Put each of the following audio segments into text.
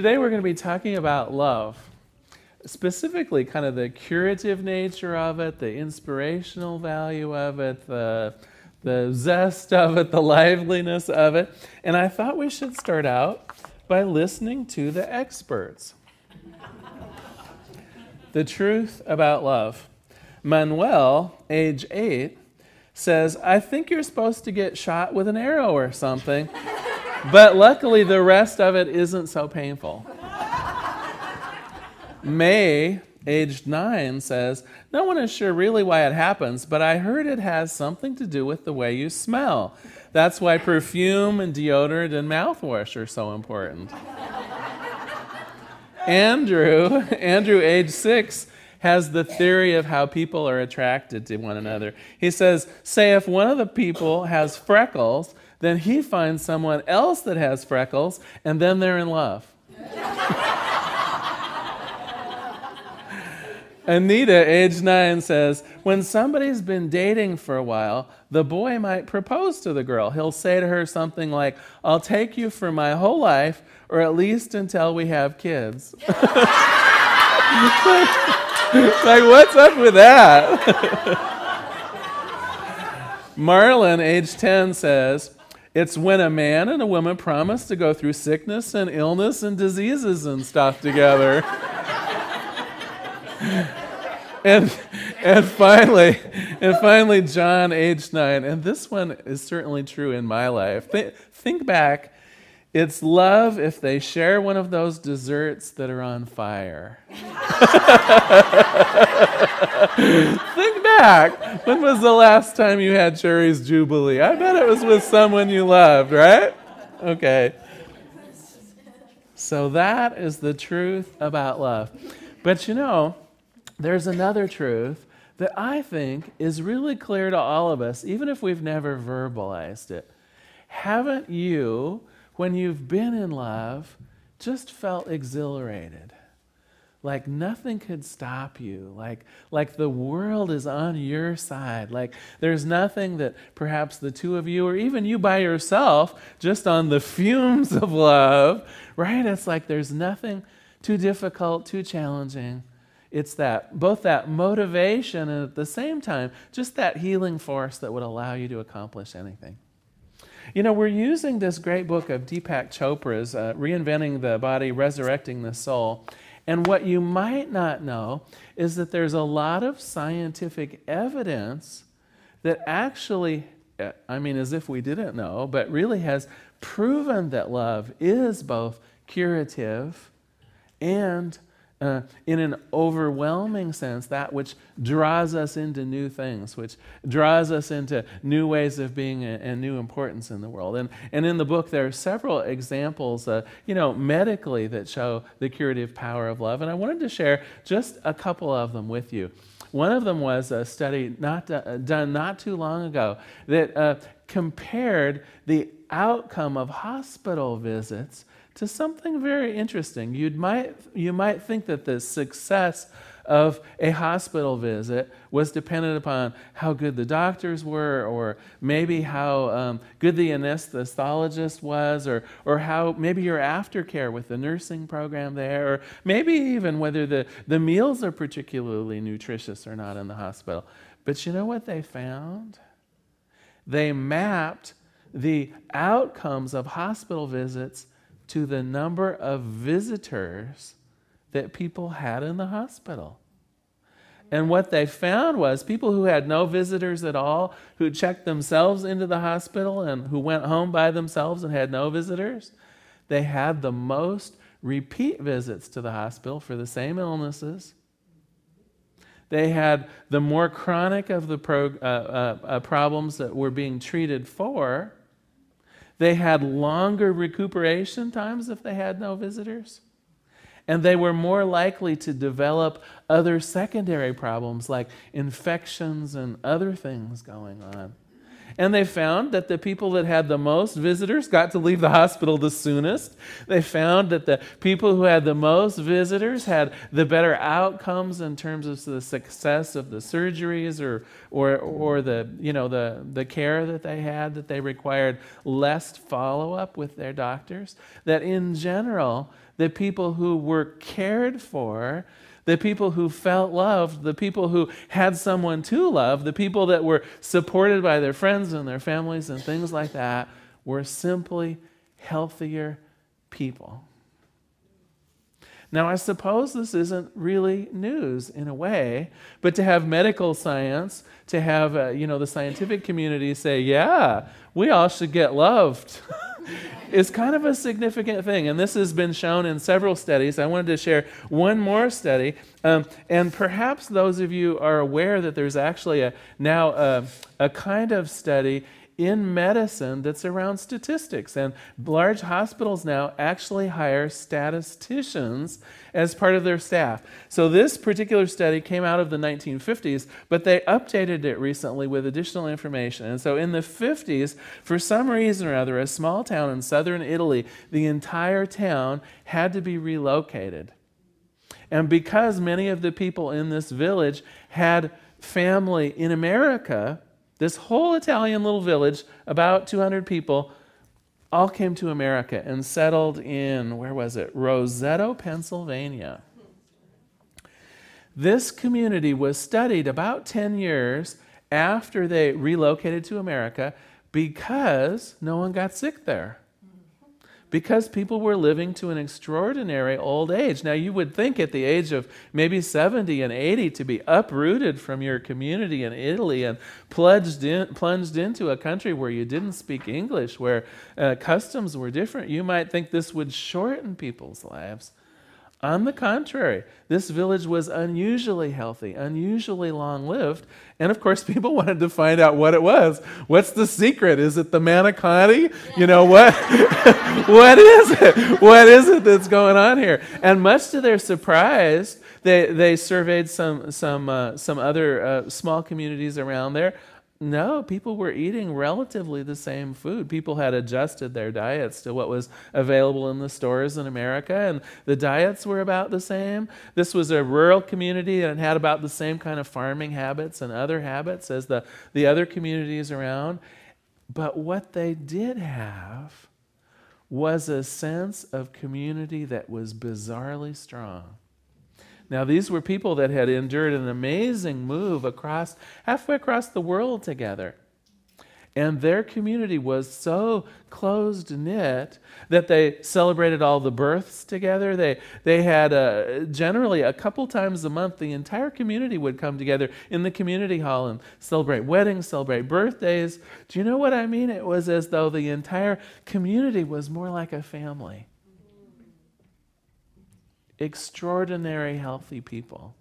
Today we're going to be talking about love, specifically kind of the curative nature of it, the inspirational value of it, the zest of it, the liveliness of it. And I thought we should start out by listening to the experts. The truth about love. Manuel, age 8, says, I think you're supposed to get shot with an arrow or something. But luckily, the rest of it isn't so painful. May, aged 9, says, no one is sure really why it happens, but I heard it has something to do with the way you smell. That's why perfume and deodorant and mouthwash are so important. Andrew, age 6, has the theory of how people are attracted to one another. He says, say if one of the people has freckles, then he finds someone else that has freckles, and then they're in love. Anita, age 9, says, when somebody's been dating for a while, the boy might propose to the girl. He'll say to her something like, I'll take you for my whole life, or at least until we have kids. Like, what's up with that? Marlon, age 10, says, it's when a man and a woman promise to go through sickness and illness and diseases and stuff together. and finally, John, age 9, and this one is certainly true in my life. Think back, it's love if they share one of those desserts that are on fire. Think back. When was the last time you had Cherry's Jubilee? I bet it was with someone you loved, right? Okay. So that is the truth about love. But you know, there's another truth that I think is really clear to all of us, even if we've never verbalized it. Haven't you, when you've been in love, just felt exhilarated? Like nothing could stop you, like the world is on your side, like there's nothing that perhaps the two of you or even you by yourself, just on the fumes of love, right? It's like there's nothing too difficult, too challenging. It's that both that motivation and at the same time, just that healing force that would allow you to accomplish anything. You know, we're using this great book of Deepak Chopra's, Reinventing the Body, Resurrecting the Soul. And what you might not know is that there's a lot of scientific evidence that actually, I mean, as if we didn't know, but really has proven that love is both curative and, in an overwhelming sense, that which draws us into new things, which draws us into new ways of being and new importance in the world. And in the book, there are several examples, medically that show the curative power of love. And I wanted to share just a couple of them with you. One of them was a study done not too long ago that compared the outcome of hospital visits to something very interesting. You might think that the success of a hospital visit was dependent upon how good the doctors were, or maybe how good the anesthetologist was, or how maybe your aftercare with the nursing program there, or maybe even whether the meals are particularly nutritious or not in the hospital. But you know what they found? They mapped the outcomes of hospital visits to the number of visitors that people had in the hospital. And what they found was people who had no visitors at all, who checked themselves into the hospital and who went home by themselves and had no visitors, they had the most repeat visits to the hospital for the same illnesses. They had the more chronic of the problems that were being treated for. They had longer recuperation times if they had no visitors. And they were more likely to develop other secondary problems like infections and other things going on. And they found that the people that had the most visitors got to leave the hospital the soonest. They found that the people who had the most visitors had the better outcomes in terms of the success of the surgeries or the care that they had, that they required less follow-up with their doctors. That in general, the people who were cared for, the people who felt loved, the people who had someone to love, the people that were supported by their friends and their families and things like that, were simply healthier people. Now, I suppose this isn't really news in a way, but to have medical science, to have the scientific community say, yeah, we all should get loved, is kind of a significant thing. And this has been shown in several studies. I wanted to share one more study. And perhaps those of you are aware that there's actually now a kind of study in medicine that's around statistics. And large hospitals now actually hire statisticians as part of their staff. So this particular study came out of the 1950s, but they updated it recently with additional information. And so in the 50s, for some reason or other, a small town in southern Italy, the entire town had to be relocated. And because many of the people in this village had family in America, this whole Italian little village, about 200 people, all came to America and settled in, Roseto, Pennsylvania. This community was studied about 10 years after they relocated to America because no one got sick there, because people were living to an extraordinary old age. Now, you would think at the age of maybe 70 and 80 to be uprooted from your community in Italy and plunged into a country where you didn't speak English, where customs were different. You might think this would shorten people's lives. On the contrary, this village was unusually healthy, unusually long-lived, and of course people wanted to find out what it was. What's the secret? Is it the manicotti? You know, what? What is it? What is it that's going on here? And much to their surprise, they surveyed some other small communities around there. No, people were eating relatively the same food. People had adjusted their diets to what was available in the stores in America, and the diets were about the same. This was a rural community, and it had about the same kind of farming habits and other habits as the other communities around. But what they did have was a sense of community that was bizarrely strong. Now, these were people that had endured an amazing move halfway across the world together. And their community was so closed-knit that they celebrated all the births together. They had generally a couple times a month, the entire community would come together in the community hall and celebrate weddings, celebrate birthdays. Do you know what I mean? It was as though the entire community was more like a family. Extraordinary healthy people.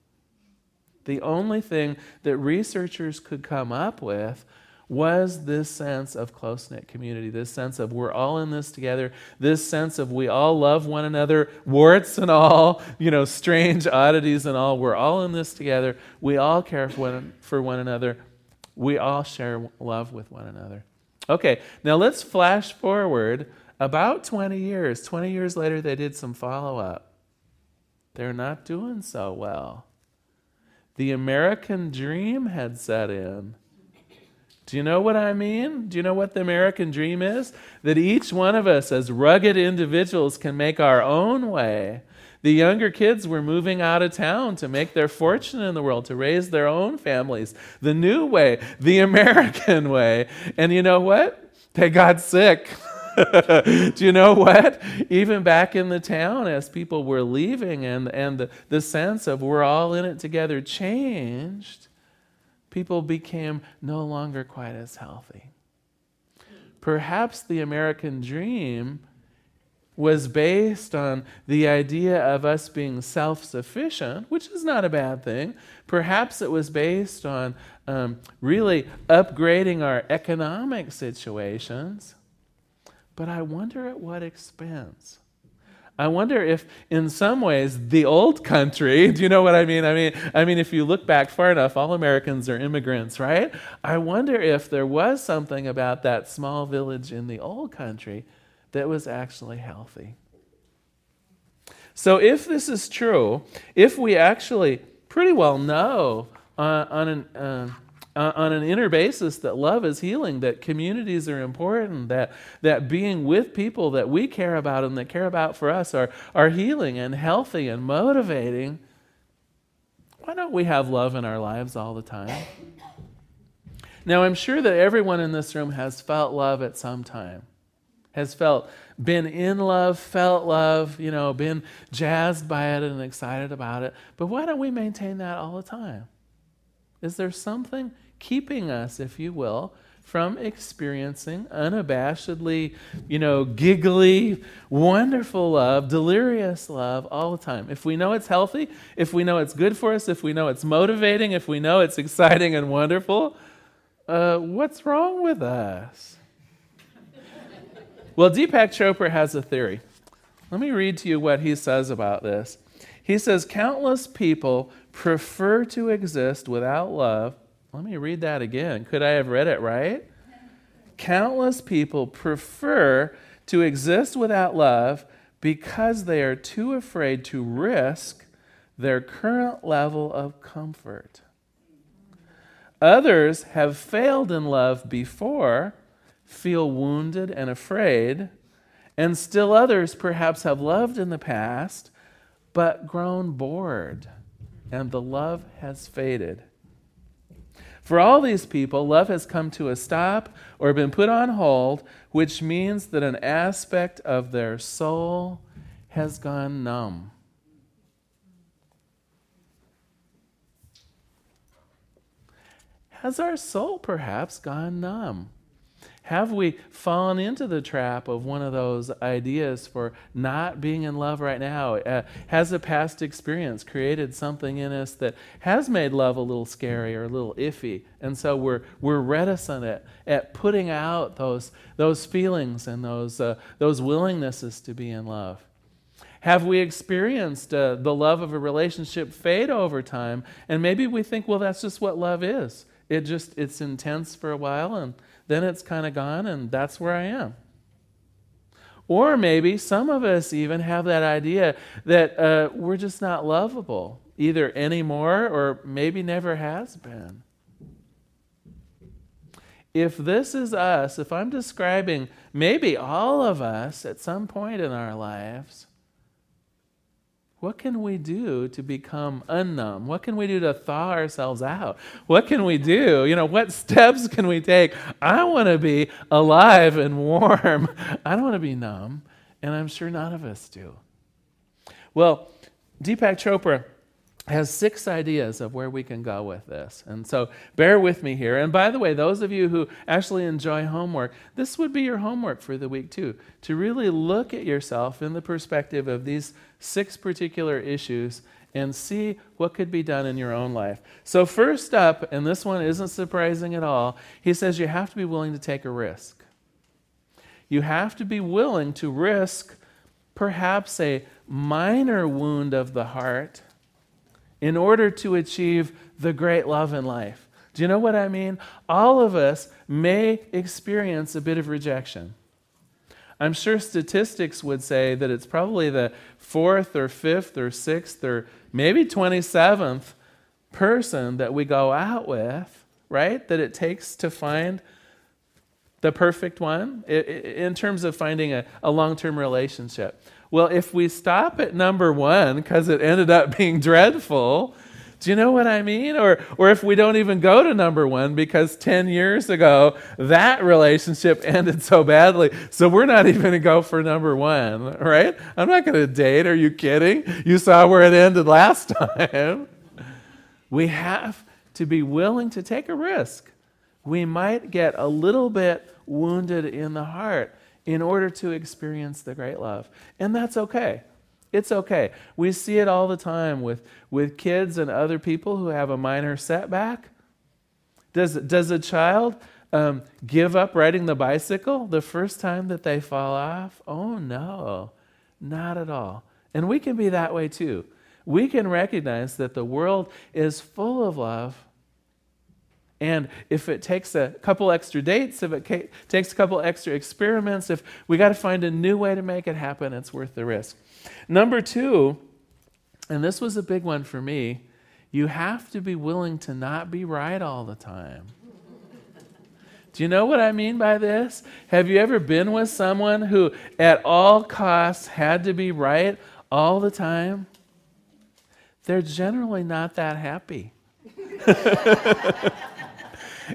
The only thing that researchers could come up with was this sense of close-knit community, this sense of we're all in this together, this sense of we all love one another, warts and all, strange oddities and all, we're all in this together, we all care for one another, we all share love with one another. Okay, now let's flash forward about 20 years. 20 years later, they did some follow-up. They're not doing so well. The American dream had set in. Do you know what I mean? Do you know what the American dream is? That each one of us as rugged individuals can make our own way. The younger kids were moving out of town to make their fortune in the world, to raise their own families. The new way, the American way. And you know what? They got sick. Do you know what? Even back in the town, as people were leaving and the sense of we're all in it together changed, people became no longer quite as healthy. Perhaps the American dream was based on the idea of us being self-sufficient, which is not a bad thing. Perhaps it was based on really upgrading our economic situations. But I wonder at what expense. I wonder if, in some ways, the old country, do you know what I mean? I mean, if you look back far enough, all Americans are immigrants, right? I wonder if there was something about that small village in the old country that was actually healthy. So if this is true, if we actually pretty well know on an on an inner basis that love is healing, that communities are important, that being with people that we care about and that care about for us are healing and healthy and motivating, why don't we have love in our lives all the time? Now, I'm sure that everyone in this room has felt love at some time, has felt love, you know, been jazzed by it and excited about it. But why don't we maintain that all the time? Is there something keeping us, if you will, from experiencing unabashedly, you know, giggly, wonderful love, delirious love all the time? If we know it's healthy, if we know it's good for us, if we know it's motivating, if we know it's exciting and wonderful, what's wrong with us? Well, Deepak Chopra has a theory. Let me read to you what he says about this. He says, countless people prefer to exist without love. Let me read that again. Could I have read it right? Countless people prefer to exist without love because they are too afraid to risk their current level of comfort. Others have failed in love before, feel wounded and afraid, and still others perhaps have loved in the past, but grown bored, and the love has faded. For all these people, love has come to a stop or been put on hold, which means that an aspect of their soul has gone numb. Has our soul perhaps gone numb? Have we fallen into the trap of one of those ideas for not being in love right now? Has a past experience created something in us that has made love a little scary or a little iffy? And so we're reticent at putting out those feelings and those willingnesses to be in love. Have we experienced the love of a relationship fade over time? And maybe we think, well, that's just what love is. It's intense for a while and then it's kind of gone, and that's where I am. Or maybe some of us even have that idea that we're just not lovable, either anymore or maybe never has been. If this is us, if I'm describing maybe all of us at some point in our lives, what can we do to become unnumb? What can we do to thaw ourselves out? What can we do? You know, what steps can we take? I want to be alive and warm. I don't want to be numb, and I'm sure none of us do. Well, Deepak Chopra has 6 ideas of where we can go with this. And so bear with me here. And by the way, those of you who actually enjoy homework, this would be your homework for the week too, to really look at yourself in the perspective of these 6 particular issues and see what could be done in your own life. So first up, and this one isn't surprising at all, he says you have to be willing to take a risk. You have to be willing to risk perhaps a minor wound of the heart in order to achieve the great love in life. Do you know what I mean? All of us may experience a bit of rejection. I'm sure statistics would say that it's probably the 4th or 5th or 6th or maybe 27th person that we go out with, right? That it takes to find the perfect one in terms of finding a long-term relationship. Well, if we stop at number 1 because it ended up being dreadful, do you know what I mean? Or if we don't even go to number 1 because 10 years ago that relationship ended so badly, so we're not even going to go for number 1, right? I'm not going to date. Are you kidding? You saw where it ended last time. We have to be willing to take a risk. We might get a little bit wounded in the heart in order to experience the great love. And that's okay. It's okay. We see it all the time with kids and other people who have a minor setback. Does a child give up riding the bicycle the first time that they fall off? Oh no, not at all. And we can be that way too. We can recognize that the world is full of love. And if it takes a couple extra dates, if it takes a couple extra experiments, if we got to find a new way to make it happen, it's worth the risk. Number 2, and this was a big one for me, You have to be willing to not be right all the time. Do you know what I mean by this? Have you ever been with someone who at all costs had to be right all the time? They're generally not that happy.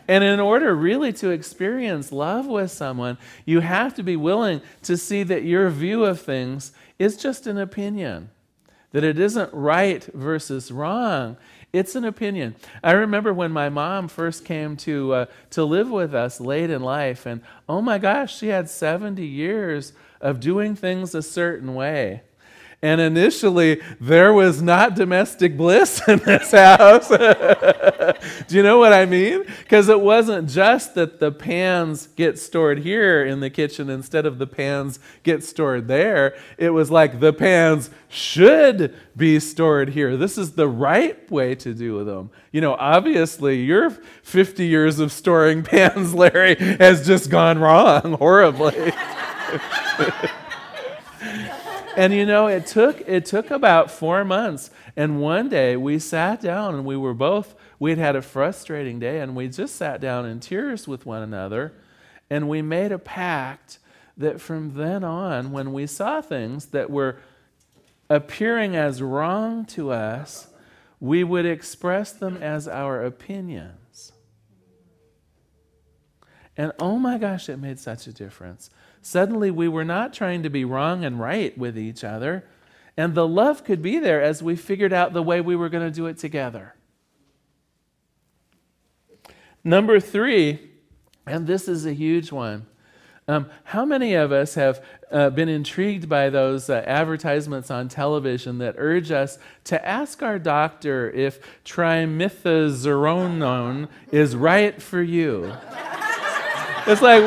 And in order really to experience love with someone, you have to be willing to see that your view of things is just an opinion, that it isn't right versus wrong. It's an opinion. I remember when my mom first came to live with us late in life, and oh my gosh, she had 70 years of doing things a certain way. And initially, there was not domestic bliss in this house. Do you know what I mean? Because it wasn't just that the pans get stored here in the kitchen instead of the pans get stored there. It was like the pans should be stored here. This is the right way to do them. You know, obviously, your 50 years of storing pans, Larry, has just gone wrong horribly. And you know, it took about 4 months. And one day we sat down and we'd had a frustrating day, and we just sat down in tears with one another. And we made a pact that from then on, when we saw things that were appearing as wrong to us, we would express them as our opinions. And oh my gosh, it made such a difference. Suddenly we were not trying to be wrong and right with each other, and the love could be there as we figured out the way we were going to do it together. Number 3, and this is a huge one. How many of us have been intrigued by those advertisements on television that urge us to ask our doctor if trimethazone is right for you? It's like,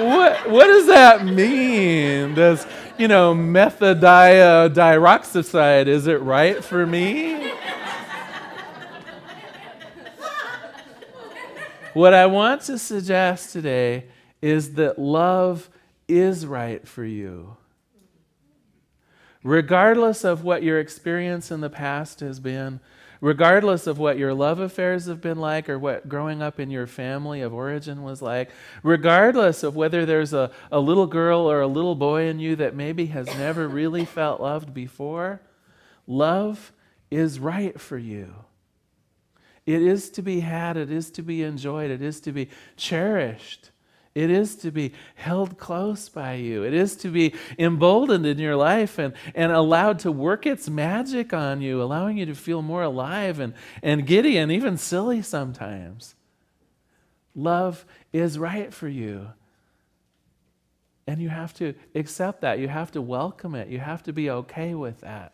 what does that mean? Does, you know, methadiodiroxacide, is it right for me? What I want to suggest today is that love is right for you. Regardless of what your experience in the past has been, regardless of what your love affairs have been like or what growing up in your family of origin was like, regardless of whether there's a little girl or a little boy in you that maybe has never really felt loved before, love is right for you. It is to be had, it is to be enjoyed, it is to be cherished. It is to be held close by you. It is to be emboldened in your life and allowed to work its magic on you, allowing you to feel more alive and giddy and even silly sometimes. Love is right for you. And you have to accept that. You have to welcome it. You have to be okay with that.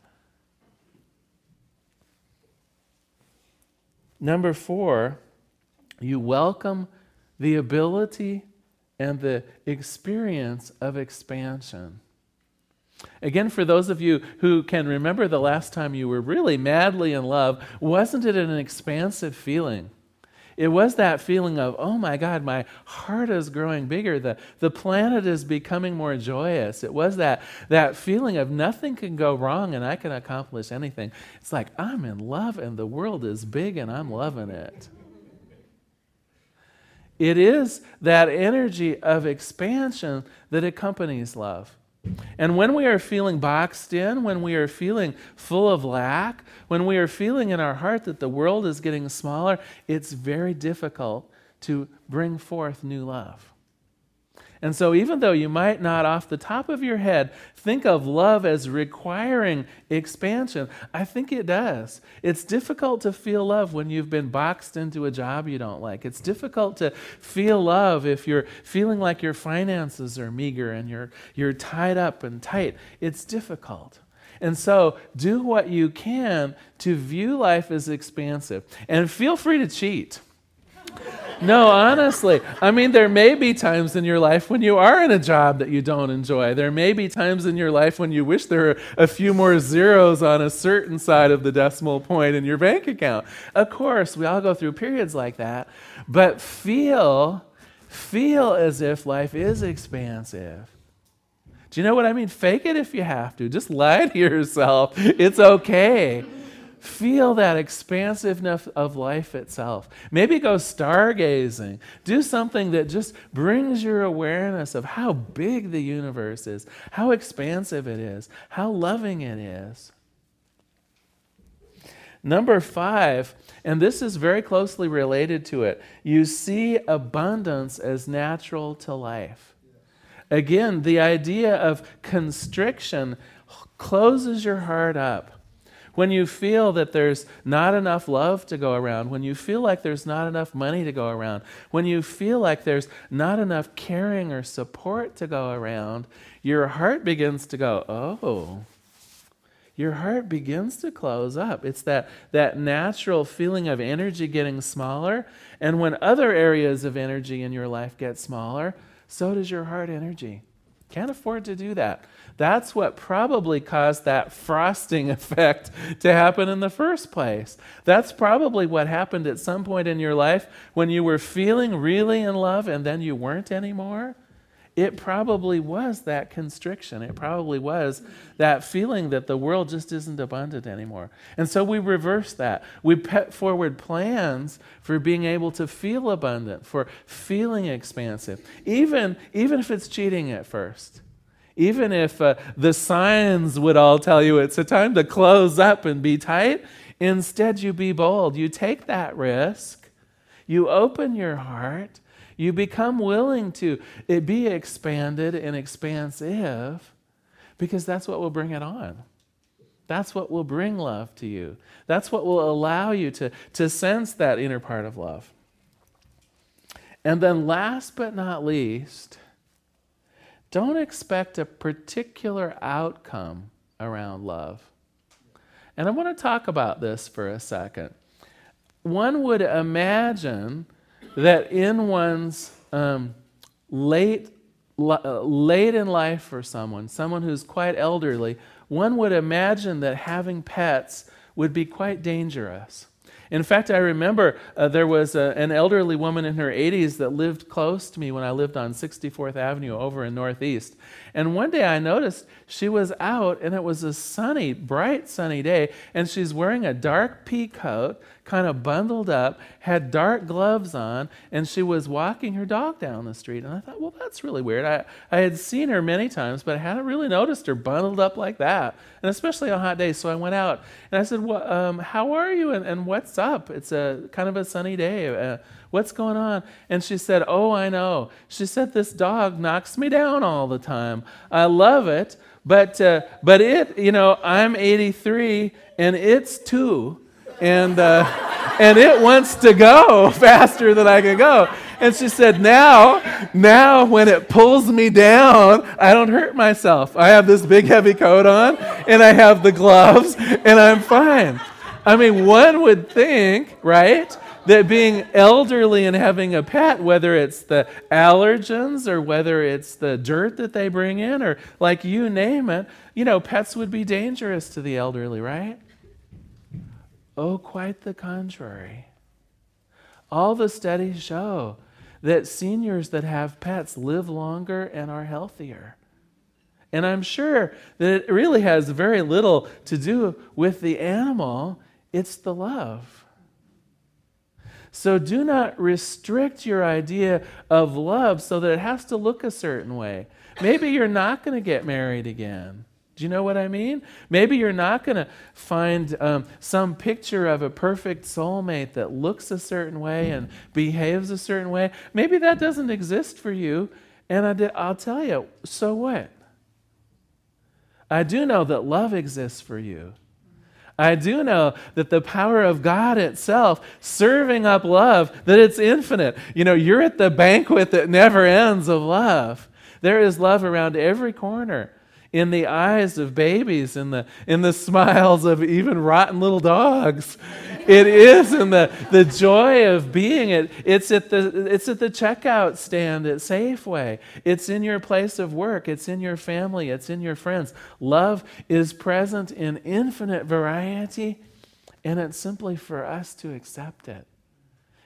Number 4, you welcome the ability and the experience of expansion. Again, for those of you who can remember the last time you were really madly in love, wasn't it an expansive feeling? It was that feeling of, oh my God, my heart is growing bigger, the planet is becoming more joyous. It was that feeling of nothing can go wrong and I can accomplish anything. It's like, I'm in love and the world is big and I'm loving it. It is that energy of expansion that accompanies love. And when we are feeling boxed in, when we are feeling full of lack, when we are feeling in our heart that the world is getting smaller, it's very difficult to bring forth new love. And so even though you might not off the top of your head think of love as requiring expansion, I think it does. It's difficult to feel love when you've been boxed into a job you don't like. It's difficult to feel love if you're feeling like your finances are meager and you're tied up and tight. It's difficult. And so do what you can to view life as expansive. And feel free to cheat. No, honestly. I mean, there may be times in your life when you are in a job that you don't enjoy. There may be times in your life when you wish there were a few more zeros on a certain side of the decimal point in your bank account. Of course, we all go through periods like that. But feel as if life is expansive. Do you know what I mean? Fake it if you have to. Just lie to yourself. It's okay. Feel that expansiveness of life itself. Maybe go stargazing. Do something that just brings your awareness of how big the universe is, how expansive it is, how loving it is. Number 5, and this is very closely related to it, you see abundance as natural to life. Again, the idea of constriction closes your heart up. When you feel that there's not enough love to go around, when you feel like there's not enough money to go around, when you feel like there's not enough caring or support to go around, your heart begins to go, oh. Your heart begins to close up. It's that natural feeling of energy getting smaller. And when other areas of energy in your life get smaller, so does your heart energy. Can't afford to do that. That's what probably caused that frosting effect to happen in the first place. That's probably what happened at some point in your life when you were feeling really in love and then you weren't anymore. It probably was that constriction. It probably was that feeling that the world just isn't abundant anymore. And so we reverse that. We put forward plans for being able to feel abundant, for feeling expansive, even if it's cheating at first. Even if the signs would all tell you it's a time to close up and be tight, instead you be bold. You take that risk. You open your heart. You become willing to be expanded and expansive because that's what will bring it on. That's what will bring love to you. That's what will allow you to sense that inner part of love. And then last but not least, don't expect a particular outcome around love. And I want to talk about this for a second. One would imagine that in one's late in life for someone who's quite elderly, one would imagine that having pets would be quite dangerous. In fact, I remember there was an elderly woman in her 80s that lived close to me when I lived on 64th Avenue over in Northeast. And one day I noticed she was out, and it was a sunny, bright sunny day, and she's wearing a dark pea coat, kind of bundled up, had dark gloves on, and she was walking her dog down the street. And I thought, well, that's really weird. I had seen her many times, but I hadn't really noticed her bundled up like that, and especially on hot days. So I went out, and I said, well, how are you, and what's up? It's a kind of a sunny day. What's going on? And she said, oh, I know. She said, this dog knocks me down all the time. I love it, but it, I'm 83, and it's 2. And it wants to go faster than I can go. And she said, now when it pulls me down, I don't hurt myself. I have this big heavy coat on, and I have the gloves, and I'm fine. I mean, one would think, right, that being elderly and having a pet, whether it's the allergens or whether it's the dirt that they bring in or like you name it, pets would be dangerous to the elderly, right? Oh, quite the contrary. All the studies show that seniors that have pets live longer and are healthier. And I'm sure that it really has very little to do with the animal. It's the love. So do not restrict your idea of love so that it has to look a certain way. Maybe you're not going to get married again. Do you know what I mean? Maybe you're not going to find some picture of a perfect soulmate that looks a certain way and behaves a certain way. Maybe that doesn't exist for you. And I'll tell you, so what? I do know that love exists for you. I do know that the power of God itself, serving up love, that it's infinite. You're at the banquet that never ends of love. There is love around every corner. In the eyes of babies, in the smiles of even rotten little dogs. It is in the joy of being it. It's at the checkout stand at Safeway. It's in your place of work. It's in your family. It's in your friends. Love is present in infinite variety, and it's simply for us to accept it.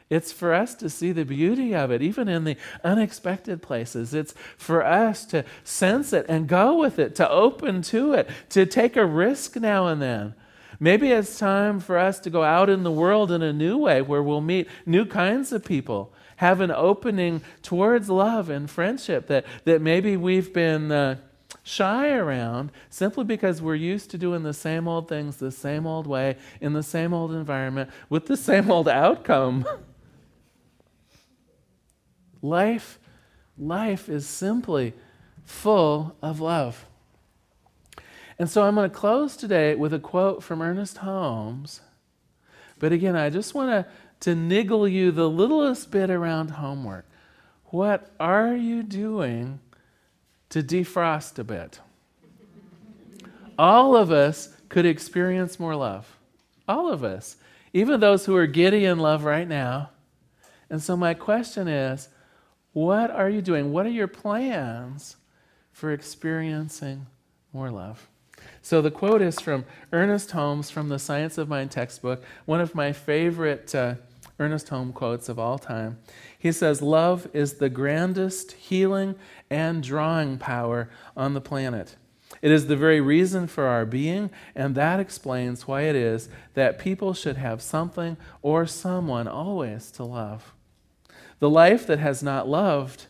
It's for us to see the beauty of it, even in the unexpected places. It's for us to sense it and go with it, to open to it, to take a risk now and then. Maybe it's time for us to go out in the world in a new way where we'll meet new kinds of people, have an opening towards love and friendship that maybe we've been shy around simply because we're used to doing the same old things the same old way in the same old environment with the same old outcome. Life is simply full of love. And so I'm going to close today with a quote from Ernest Holmes. But again, I just want to niggle you the littlest bit around homework. What are you doing to defrost a bit? All of us could experience more love. All of us. Even those who are giddy in love right now. And so my question is, what are you doing? What are your plans for experiencing more love? So the quote is from Ernest Holmes from the Science of Mind textbook, one of my favorite Ernest Holmes quotes of all time. He says, "Love is the grandest healing and drawing power on the planet. It is the very reason for our being, and that explains why it is that people should have something or someone always to love. The life that has not loved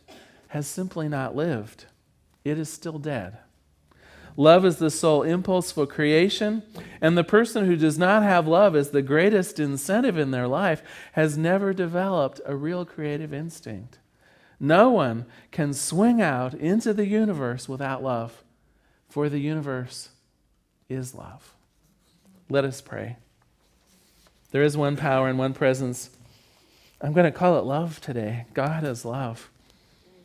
has simply not lived. It is still dead. Love is the sole impulse for creation, and the person who does not have love as the greatest incentive in their life has never developed a real creative instinct. No one can swing out into the universe without love, for the universe is love." Let us pray. There is one power and one presence. I'm going to call it love today. God is love.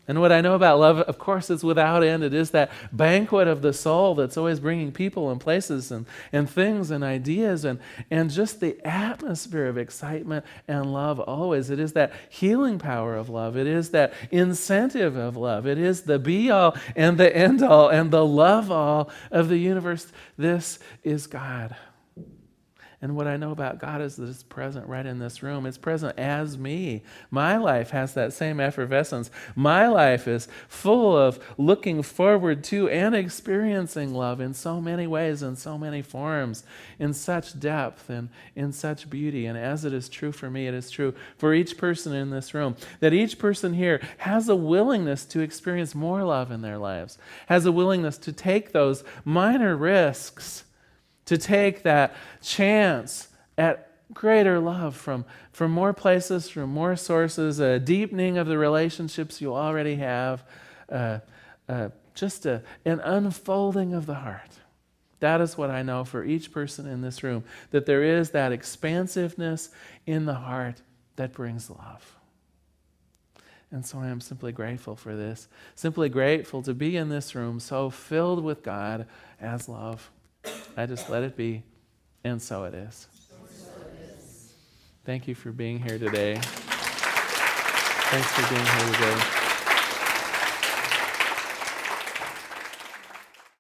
And what I know about love, of course, is without end. It is that banquet of the soul that's always bringing people and places and things and ideas and just the atmosphere of excitement and love always. It is that healing power of love. It is that incentive of love. It is the be-all and the end-all and the love-all of the universe. This is God. And what I know about God is that it's present right in this room. It's present as me. My life has that same effervescence. My life is full of looking forward to and experiencing love in so many ways, in so many forms, in such depth and in such beauty. And as it is true for me, it is true for each person in this room, that each person here has a willingness to experience more love in their lives, has a willingness to take those minor risks, to take that chance at greater love from more places, from more sources, a deepening of the relationships you already have, an unfolding of the heart. That is what I know for each person in this room, that there is that expansiveness in the heart that brings love. And so I am simply grateful for this, simply grateful to be in this room so filled with God as love. I just let it be, and so it is. Thank you for being here today. Thanks for being here today.